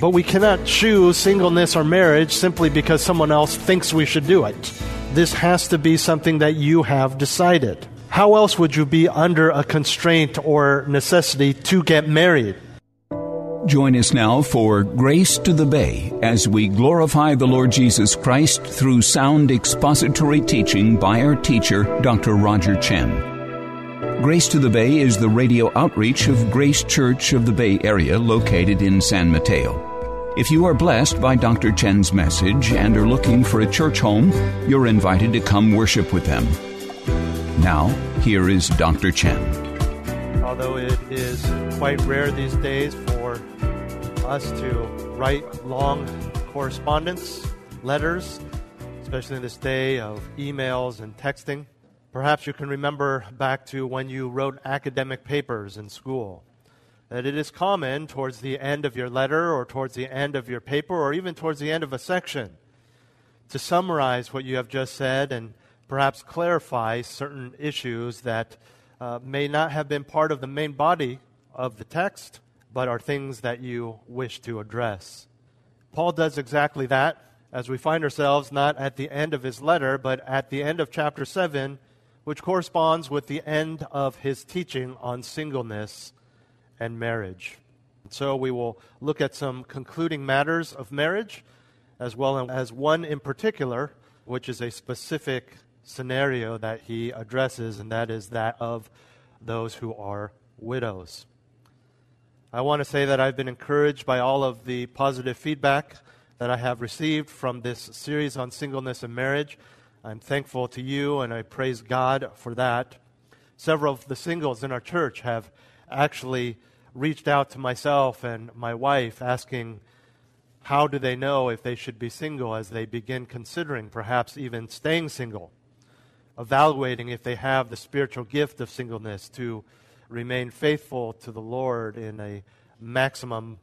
But we cannot choose singleness or marriage simply because someone else thinks we should do it. This has to be something that you have decided. How else would you be under a constraint or necessity to get married? Join us now for Grace to the Bay as we glorify the Lord Jesus Christ through sound expository teaching by our teacher, Dr. Roger Chen. Grace to the Bay is the radio outreach of Grace Church of the Bay Area, located in San Mateo. If you are blessed by Dr. Chen's message and are looking for a church home, you're invited to come worship with them. Now, here is Dr. Chen. Although it is quite rare these days for us to write long correspondence, letters, especially in this day of emails and texting, perhaps you can remember back to when you wrote academic papers in school, that it is common towards the end of your letter or towards the end of your paper or even towards the end of a section to summarize what you have just said and perhaps clarify certain issues that may not have been part of the main body of the text, but are things that you wish to address. Paul does exactly that as we find ourselves not at the end of his letter, but at the end of chapter 7, which corresponds with the end of his teaching on singleness and marriage. So we will look at some concluding matters of marriage, as well as one in particular, which is a specific scenario that he addresses, and that is that of those who are widows. I want to say that I've been encouraged by all of the positive feedback that I have received from this series on singleness and marriage. I'm thankful to you, and I praise God for that. Several of the singles in our church have actually reached out to myself and my wife asking how do they know if they should be single as they begin considering perhaps even staying single, evaluating if they have the spiritual gift of singleness to remain faithful to the Lord in a maximum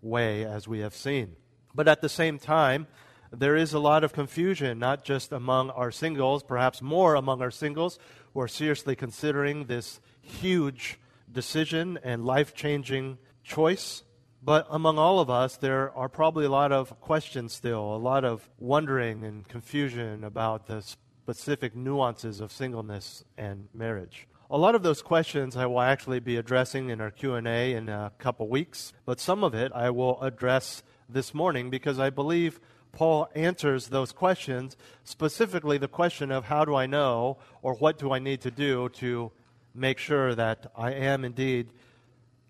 way as we have seen. But at the same time, there is a lot of confusion, not just among our singles, perhaps more among our singles who are seriously considering this huge decision and life-changing choice. But among all of us, there are probably a lot of questions still, a lot of wondering and confusion about the specific nuances of singleness and marriage. A lot of those questions I will actually be addressing in our Q&A in a couple weeks, but some of it I will address this morning because I believe Paul answers those questions, specifically the question of how do I know or what do I need to do to make sure that I am indeed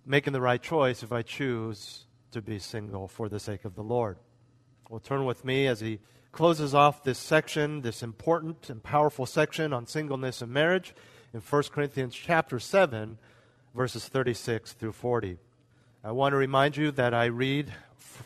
making the right choice if I choose to be single for the sake of the Lord. Well, turn with me as he closes off this section, this important and powerful section on singleness and marriage in 1 Corinthians chapter 7, verses 36 through 40. I want to remind you that I read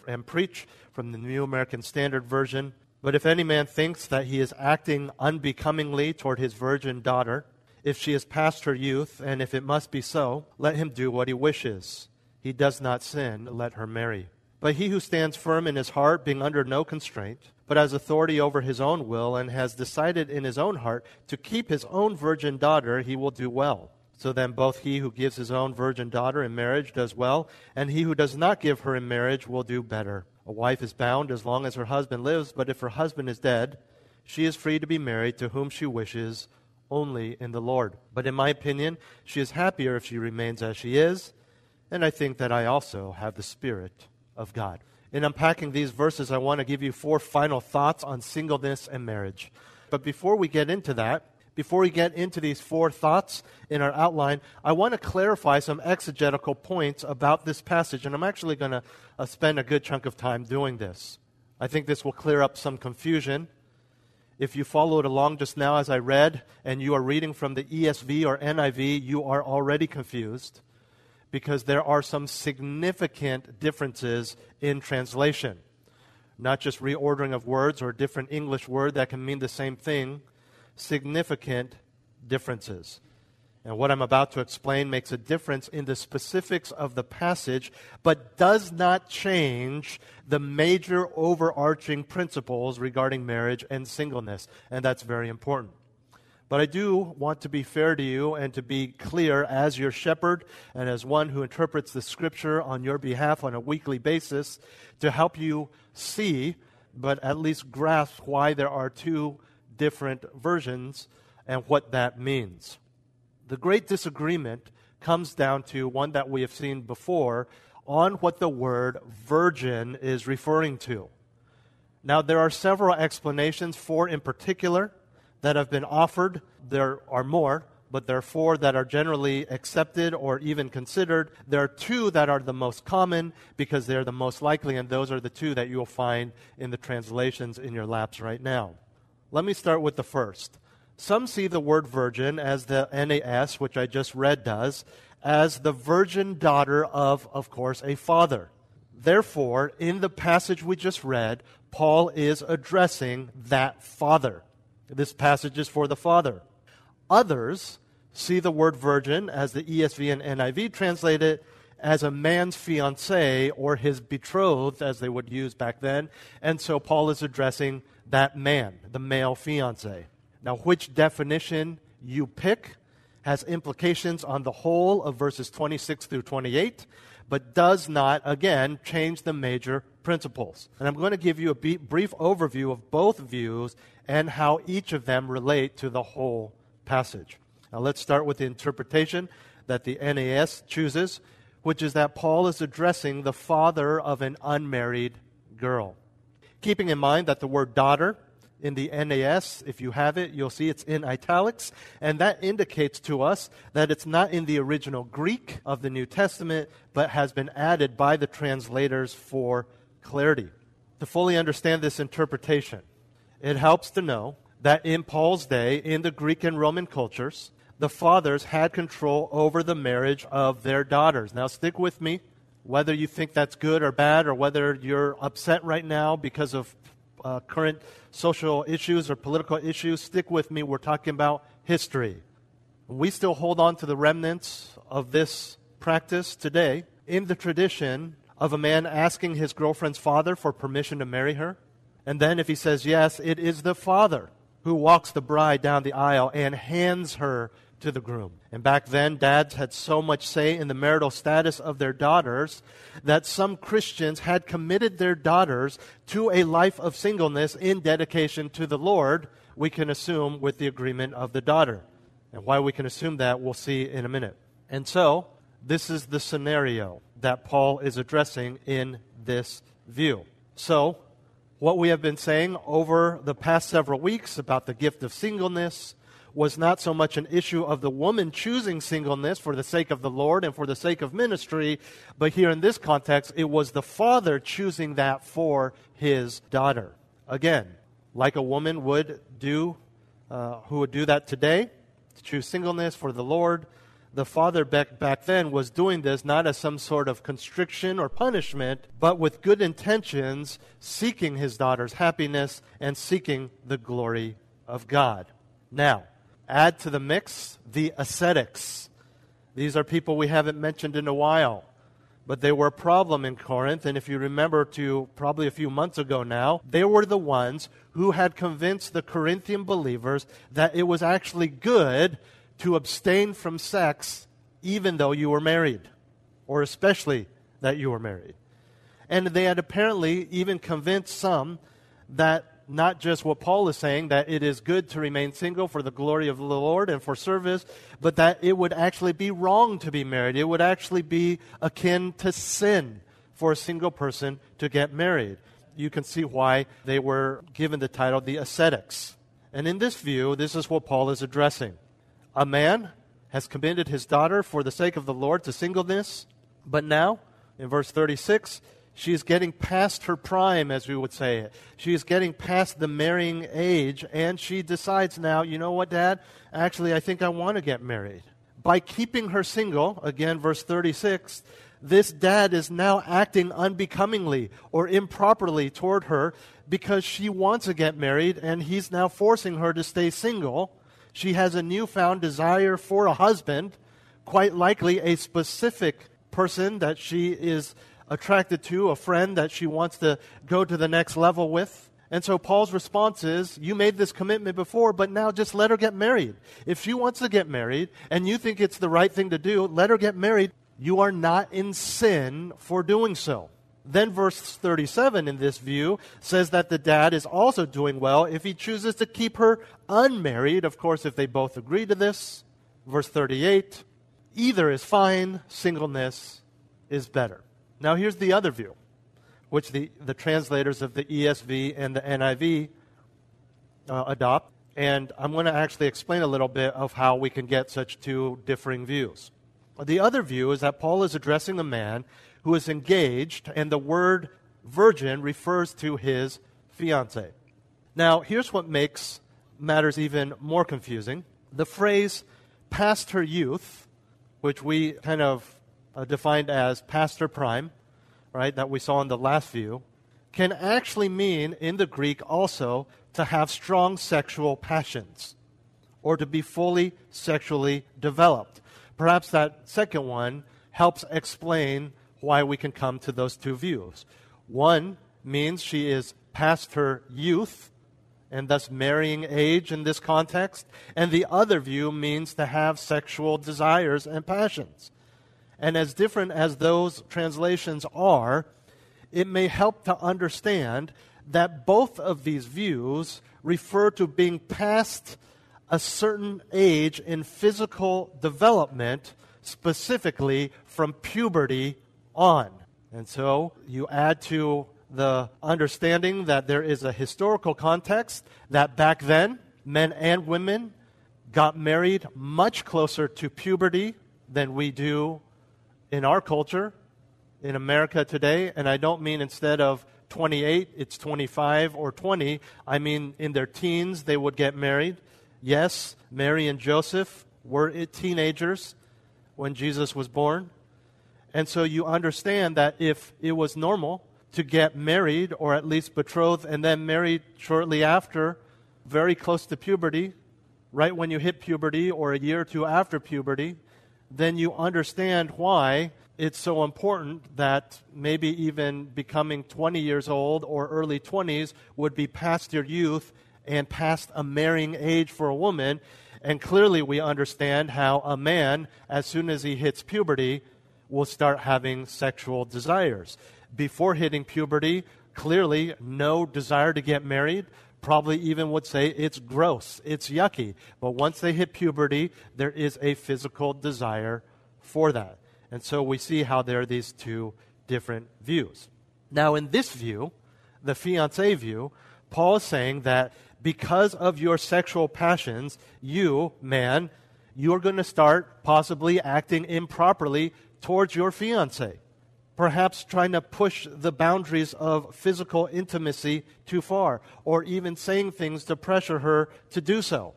and preach from the New American Standard Version. But if any man thinks that he is acting unbecomingly toward his virgin daughter, if she is past her youth, and if it must be so, let him do what he wishes. He does not sin, let her marry. But he who stands firm in his heart, being under no constraint, but has authority over his own will, and has decided in his own heart to keep his own virgin daughter, he will do well. So then both he who gives his own virgin daughter in marriage does well, and he who does not give her in marriage will do better. A wife is bound as long as her husband lives, but if her husband is dead, she is free to be married to whom she wishes, only in the Lord. But in my opinion, she is happier if she remains as she is, and I think that I also have the Spirit of God. In unpacking these verses, I want to give you 4 final thoughts on singleness and marriage. But before we get into that, before we get into these 4 thoughts in our outline, I want to clarify some exegetical points about this passage, and I'm actually going to spend a good chunk of time doing this. I think this will clear up some confusion. If you followed along just now as I read, and you are reading from the ESV or NIV, you are already confused because there are some significant differences in translation. Not just reordering of words or a different English word that can mean the same thing, significant differences. And what I'm about to explain makes a difference in the specifics of the passage, but does not change the major overarching principles regarding marriage and singleness, and that's very important. But I do want to be fair to you and to be clear as your shepherd and as one who interprets the Scripture on your behalf on a weekly basis to help you see, but at least grasp why there are two different versions and what that means. The great disagreement comes down to one that we have seen before on what the word virgin is referring to. Now, there are several explanations, four in particular, that have been offered. There are more, but there are four that are generally accepted or even considered. There are two that are the most common because they're the most likely, and those are the two that you will find in the translations in your laps right now. Let me start with the first. Some see the word virgin, as the NAS, which I just read, does, as the virgin daughter of course, a father. Therefore, in the passage we just read, Paul is addressing that father. This passage is for the father. Others see the word virgin, as the ESV and NIV translate it, as a man's fiancée or his betrothed, as they would use back then. And so Paul is addressing that man, the male fiancé. Now, which definition you pick has implications on the whole of verses 26 through 28, but does not, again, change the major principles. And I'm going to give you a brief overview of both views and how each of them relate to the whole passage. Now, let's start with the interpretation that the NAS chooses, which is that Paul is addressing the father of an unmarried girl. Keeping in mind that the word daughter in the NAS, if you have it, you'll see it's in italics, and that indicates to us that it's not in the original Greek of the New Testament, but has been added by the translators for clarity. To fully understand this interpretation, it helps to know that in Paul's day, in the Greek and Roman cultures, the fathers had control over the marriage of their daughters. Now, stick with me, whether you think that's good or bad, or whether you're upset right now because of current social issues or political issues, stick with me. We're talking about history. We still hold on to the remnants of this practice today in the tradition of a man asking his girlfriend's father for permission to marry her. And then if he says yes, it is the father who walks the bride down the aisle and hands her to the groom. And back then, dads had so much say in the marital status of their daughters that some Christians had committed their daughters to a life of singleness in dedication to the Lord, we can assume with the agreement of the daughter. And why we can assume that, we'll see in a minute. And so, this is the scenario that Paul is addressing in this view. So, what we have been saying over the past several weeks about the gift of singleness was not so much an issue of the woman choosing singleness for the sake of the Lord and for the sake of ministry, but here in this context, it was the father choosing that for his daughter. Again, like a woman would do, who would do that today, to choose singleness for the Lord, the father back then was doing this not as some sort of constriction or punishment, but with good intentions, seeking his daughter's happiness and seeking the glory of God. Now, add to the mix the ascetics. These are people we haven't mentioned in a while, but they were a problem in Corinth. And if you remember to probably a few months ago now, they were the ones who had convinced the Corinthian believers that it was actually good to abstain from sex even though you were married, or especially that you were married. And they had apparently even convinced some that not just what Paul is saying, that it is good to remain single for the glory of the Lord and for service, but that it would actually be wrong to be married. It would actually be akin to sin for a single person to get married. You can see why they were given the title the ascetics. And in this view, this is what Paul is addressing. A man has committed his daughter for the sake of the Lord to singleness, but now, in verse 36, She is getting past her prime, as we would say it. She is getting past the marrying age, and she decides now, you know what, Dad? Actually, I think I want to get married. By keeping her single, again, verse 36, this dad is now acting unbecomingly or improperly toward her because she wants to get married, and he's now forcing her to stay single. She has a newfound desire for a husband, quite likely a specific person that she is attracted to, a friend that she wants to go to the next level with. And so Paul's response is, you made this commitment before, but now just let her get married. If she wants to get married and you think it's the right thing to do, let her get married. You are not in sin for doing so. Then verse 37 in this view says that the dad is also doing well if he chooses to keep her unmarried. Of course, if they both agree to this. Verse 38, either is fine, singleness is better. Now here's the other view, which the translators of the ESV and the NIV adopt. And I'm going to actually explain a little bit of how we can get such two differing views. The other view is that Paul is addressing a man who is engaged, and the word virgin refers to his fiancée. Now, here's what makes matters even more confusing. The phrase past her youth, which we kind of defined as past her prime, right, that we saw in the last view, can actually mean in the Greek also to have strong sexual passions or to be fully sexually developed. Perhaps that second one helps explain why we can come to those two views. One means she is past her youth and thus marrying age in this context, and the other view means to have sexual desires and passions. And as different as those translations are, it may help to understand that both of these views refer to being past a certain age in physical development, specifically from puberty on. And so you add to the understanding that there is a historical context that back then men and women got married much closer to puberty than we do in our culture, in America today, and I don't mean instead of 28, it's 25 or 20. I mean in their teens they would get married. Yes, Mary and Joseph were teenagers when Jesus was born. And so you understand that if it was normal to get married or at least betrothed and then married shortly after, very close to puberty, right when you hit puberty or a year or two after puberty, then you understand why it's so important that maybe even becoming 20 years old or early 20s would be past your youth and past a marrying age for a woman. And clearly we understand how a man, as soon as he hits puberty, will start having sexual desires. Before hitting puberty, clearly no desire to get married. Probably even would say it's gross, it's yucky. But once they hit puberty, there is a physical desire for that. And so we see how there are these two different views. Now in this view, the fiancé view, Paul is saying that because of your sexual passions, you, man, you're going to start possibly acting improperly towards your fiancé, perhaps trying to push the boundaries of physical intimacy too far, or even saying things to pressure her to do so.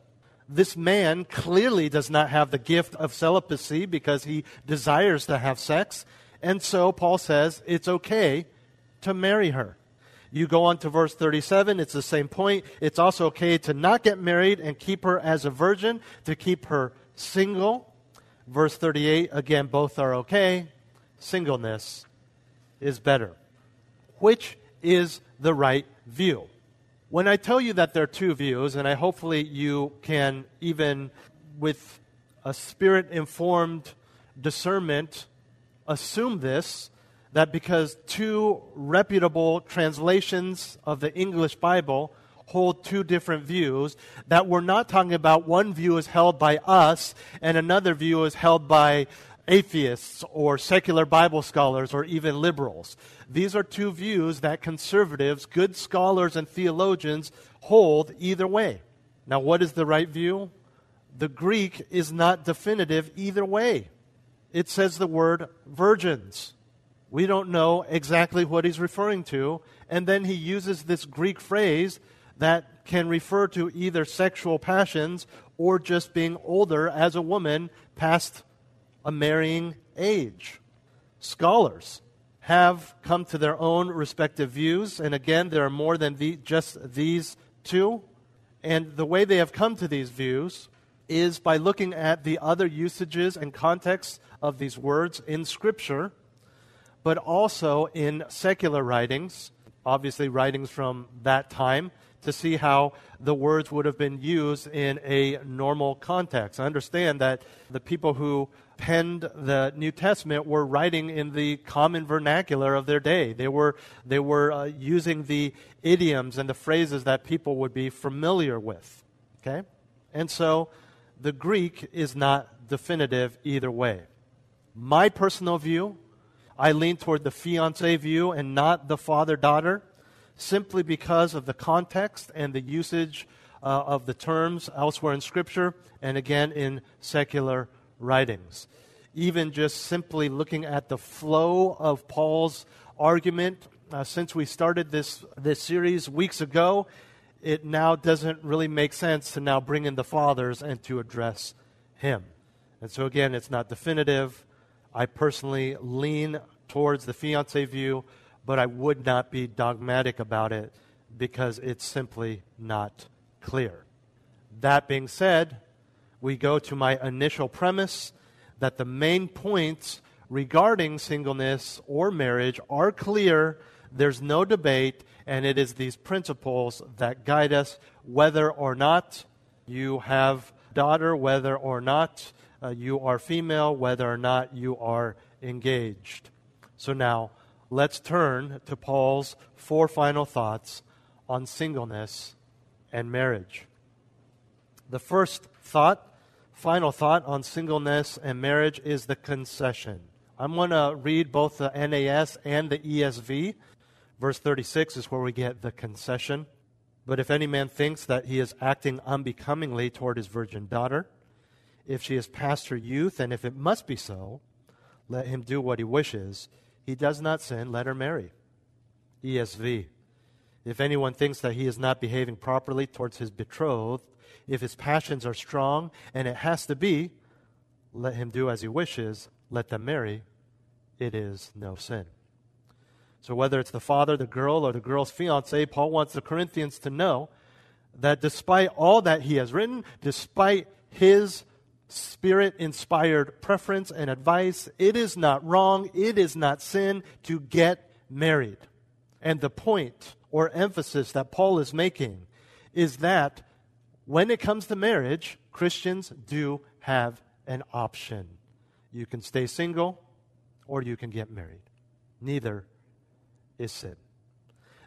This man clearly does not have the gift of celibacy because he desires to have sex, and so Paul says it's okay to marry her. You go on to verse 37, it's the same point. It's also okay to not get married and keep her as a virgin, to keep her single. Verse 38, again, both are okay. Singleness is better. Which is the right view? When I tell you that there are two views, and I hopefully you can, even with a spirit-informed discernment, assume this, that because two reputable translations of the English Bible hold two different views, that we're not talking about one view is held by us and another view is held by atheists or secular Bible scholars or even liberals. These are two views that conservatives, good scholars, and theologians hold either way. Now, what is the right view? The Greek is not definitive either way. It says the word virgins, We don't know exactly what he's referring to. And then he uses this Greek phrase that can refer to either sexual passions or just being older as a woman past a marrying age. Scholars have come to their own respective views. And again, there are more than just these two. And the way they have come to these views is by looking at the other usages and contexts of these words in Scripture, but also in secular writings, obviously writings from that time, to see how the words would have been used in a normal context. I understand that the people who penned the New Testament were writing in the common vernacular of their day. They were using the idioms and the phrases that people would be familiar with. Okay, and so the Greek is not definitive either way. My personal view, I lean toward the fiancé view and not the father-daughter, simply because of the context and the usage of the terms elsewhere in Scripture and again in secular writings. Even just simply looking at the flow of Paul's argument, since we started this series weeks ago, it now doesn't really make sense to now bring in the fathers and to address him. And so again, it's not definitive. I personally lean towards the fiancé view, but I would not be dogmatic about it because it's simply not clear. That being said, we go to my initial premise that the main points regarding singleness or marriage are clear, there's no debate, and it is these principles that guide us whether or not you have daughter, whether or not you are female, whether or not you are engaged. So now, let's turn to Paul's four final thoughts on singleness and marriage. The first thought, final thought on singleness and marriage is the concession. I'm going to read both the NAS and the ESV. Verse 36 is where we get the concession. But if any man thinks that he is acting unbecomingly toward his virgin daughter, if she is past her youth, and if it must be so, let him do what he wishes. He does not sin, let her marry. ESV. If anyone thinks that he is not behaving properly towards his betrothed, if his passions are strong, and it has to be, let him do as he wishes, let them marry. It is no sin. So whether it's the father, the girl, or the girl's fiancé, Paul wants the Corinthians to know that despite all that he has written, despite his Spirit-inspired preference and advice, it is not wrong, it is not sin to get married. And the point or emphasis that Paul is making is that when it comes to marriage, Christians do have an option. You can stay single or you can get married. Neither is sin.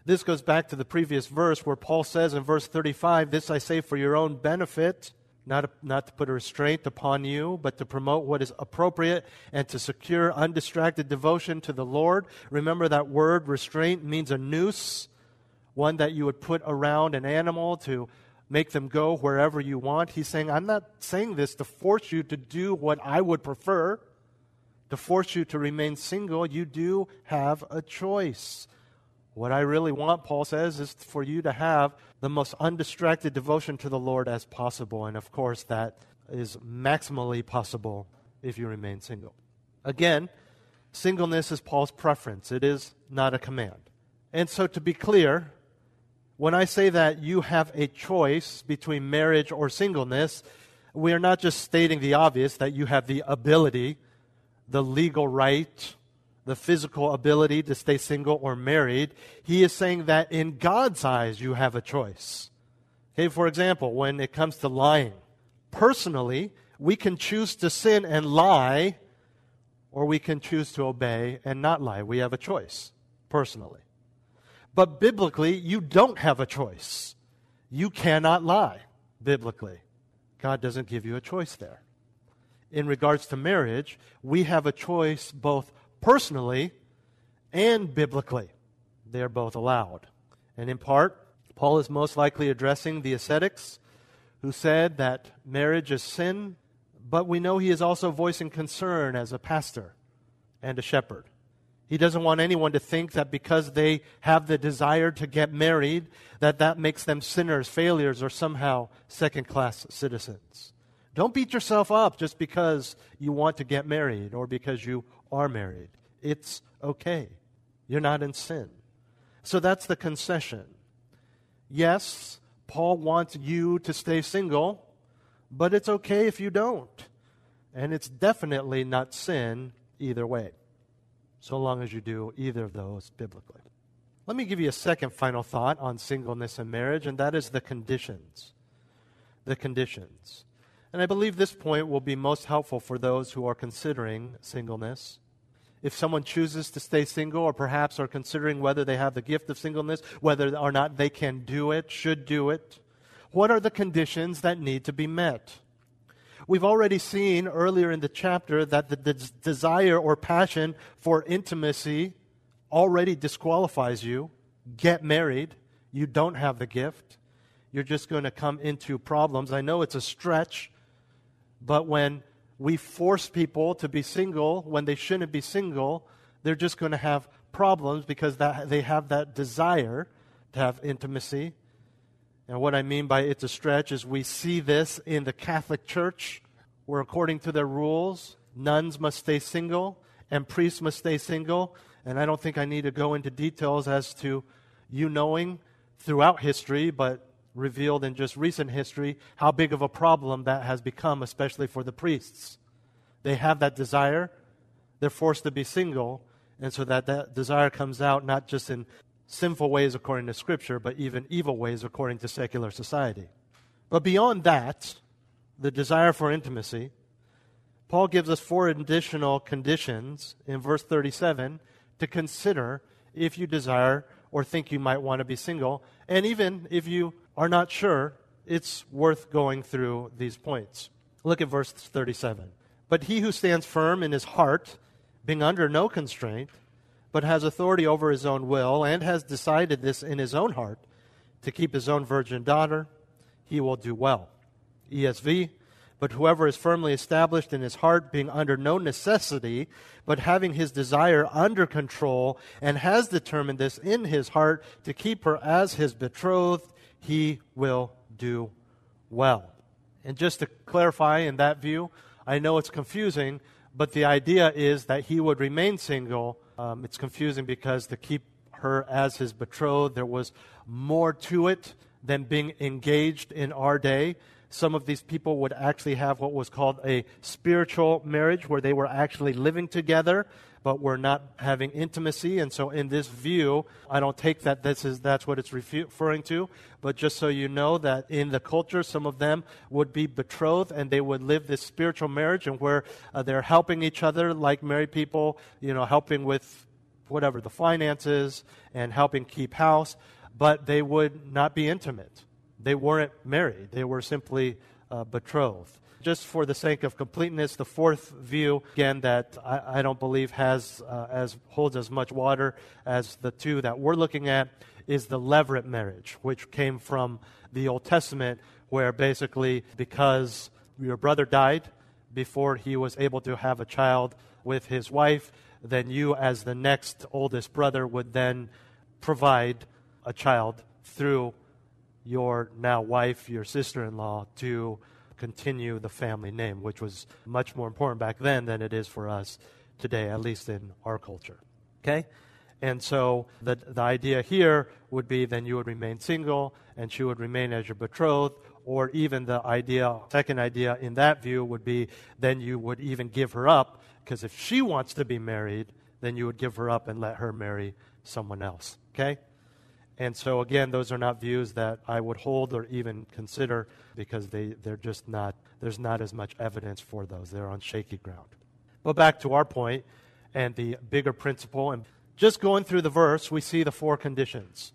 This goes back to the previous verse where Paul says in verse 35, "This I say for your own benefit, not to put a restraint upon you, but to promote what is appropriate and to secure undistracted devotion to the Lord." Remember that word restraint means a noose, one that you would put around an animal to make them go wherever you want. He's saying, I'm not saying this to force you to do what I would prefer, to force you to remain single. You do have a choice. What I really want, Paul says, is for you to have the most undistracted devotion to the Lord as possible. And of course, that is maximally possible if you remain single. Again, singleness is Paul's preference. It is not a command. And so to be clear, when I say that you have a choice between marriage or singleness, we are not just stating the obvious that you have the ability, the legal right, the physical ability to stay single or married. He is saying that in God's eyes, you have a choice. Okay, for example, when it comes to lying, personally, we can choose to sin and lie, or we can choose to obey and not lie. We have a choice, personally. But biblically, you don't have a choice. You cannot lie, biblically. God doesn't give you a choice there. In regards to marriage, we have a choice both personally and biblically. They are both allowed. And in part, Paul is most likely addressing the ascetics who said that marriage is sin, but we know he is also voicing concern as a pastor and a shepherd. He doesn't want anyone to think that because they have the desire to get married, that makes them sinners, failures, or somehow second-class citizens. Don't beat yourself up just because you want to get married or because you are married. It's okay. You're not in sin. So that's the concession. Yes, Paul wants you to stay single, but it's okay if you don't. And it's definitely not sin either way, so long as you do either of those biblically. Let me give you a second final thought on singleness and marriage, and that is the conditions. The conditions. And I believe this point will be most helpful for those who are considering singleness. If someone chooses to stay single or perhaps are considering whether they have the gift of singleness, whether or not they can do it, should do it, what are the conditions that need to be met? We've already seen earlier in the chapter that the desire or passion for intimacy already disqualifies you. Get married. You don't have the gift. You're just going to come into problems. I know it's a stretch, but when we force people to be single when they shouldn't be single, they're just going to have problems because they have that desire to have intimacy. And what I mean by it's a stretch is we see this in the Catholic Church, where according to their rules, nuns must stay single and priests must stay single. And I don't think I need to go into details as to you knowing throughout history, but revealed in just recent history, how big of a problem that has become, especially for the priests. They have that desire. They're forced to be single. And so that desire comes out not just in sinful ways according to Scripture, but even evil ways according to secular society. But beyond that, the desire for intimacy, Paul gives us four additional conditions in verse 37 to consider if you desire or think you might want to be single. And even if you are not sure, it's worth going through these points. Look at verse 37. But he who stands firm in his heart, being under no constraint, but has authority over his own will and has decided this in his own heart to keep his own virgin daughter, he will do well. ESV, but whoever is firmly established in his heart, being under no necessity, but having his desire under control and has determined this in his heart to keep her as his betrothed, he will do well. And just to clarify in that view, I know it's confusing, but the idea is that he would remain single. It's confusing because to keep her as his betrothed, there was more to it than being engaged in our day. Some of these people would actually have what was called a spiritual marriage, where they were actually living together, but were not having intimacy. And so in this view, I don't take that that's what it's referring to. But just so you know that in the culture, some of them would be betrothed and they would live this spiritual marriage, and where they're helping each other like married people, helping with whatever, the finances and helping keep house. But they would not be intimate. They weren't married. They were simply betrothed. Just for the sake of completeness, the fourth view, again, that I don't believe holds as much water as the two that we're looking at, is the leveret marriage, which came from the Old Testament, where basically because your brother died before he was able to have a child with his wife, then you as the next oldest brother would then provide a child through your now wife, your sister-in-law, to continue the family name, which was much more important back then than it is for us today, at least in our culture. Okay? And so the idea here would be then you would remain single and she would remain as your betrothed, or even second idea in that view would be then you would even give her up, because if she wants to be married, then you would give her up and let her marry someone else. Okay? And so, again, those are not views that I would hold or even consider, because they're just not, there's not as much evidence for those. They're on shaky ground. But back to our point and the bigger principle. And just going through the verse, we see the four conditions.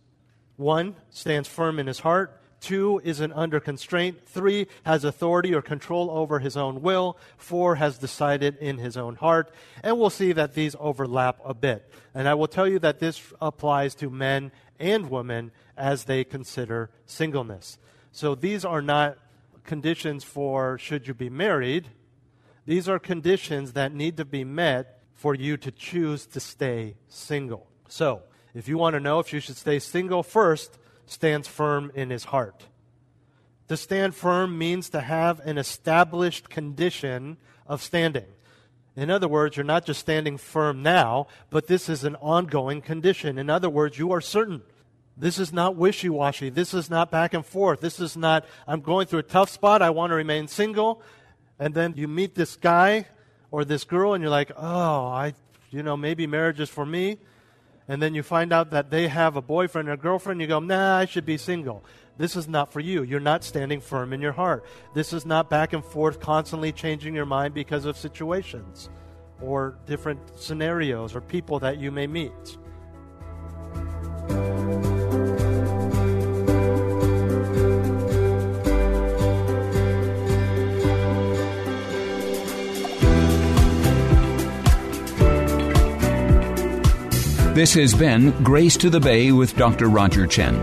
1, stands firm in his heart. 2, isn't under constraint. 3, has authority or control over his own will. 4, has decided in his own heart. And we'll see that these overlap a bit. And I will tell you that this applies to men and women as they consider singleness. So these are not conditions for should you be married. These are conditions that need to be met for you to choose to stay single. So, if you want to know if you should stay single, first, stands firm in his heart. To stand firm means to have an established condition of standing. In other words, you're not just standing firm now, but this is an ongoing condition. In other words, you are certain. This is not wishy-washy. This is not back and forth. This is not, I'm going through a tough spot, I want to remain single. And then you meet this guy or this girl and you're like, oh, maybe marriage is for me. And then you find out that they have a boyfriend or girlfriend. You go, nah, I should be single. This is not for you. You're not standing firm in your heart. This is not back and forth, constantly changing your mind because of situations or different scenarios or people that you may meet. This has been Grace to the Bay with Dr. Roger Chen.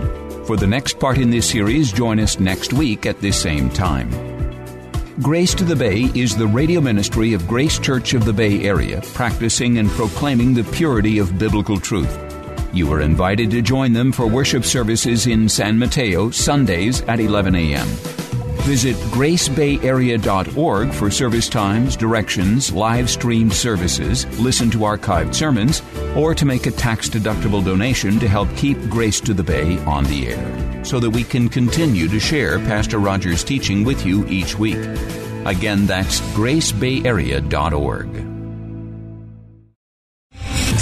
For the next part in this series, join us next week at this same time. Grace to the Bay is the radio ministry of Grace Church of the Bay Area, practicing and proclaiming the purity of biblical truth. You are invited to join them for worship services in San Mateo, Sundays at 11 a.m. Visit gracebayarea.org for service times, directions, live-streamed services, listen to archived sermons, or to make a tax-deductible donation to help keep Grace to the Bay on the air, so that we can continue to share Pastor Roger's teaching with you each week. Again, that's gracebayarea.org.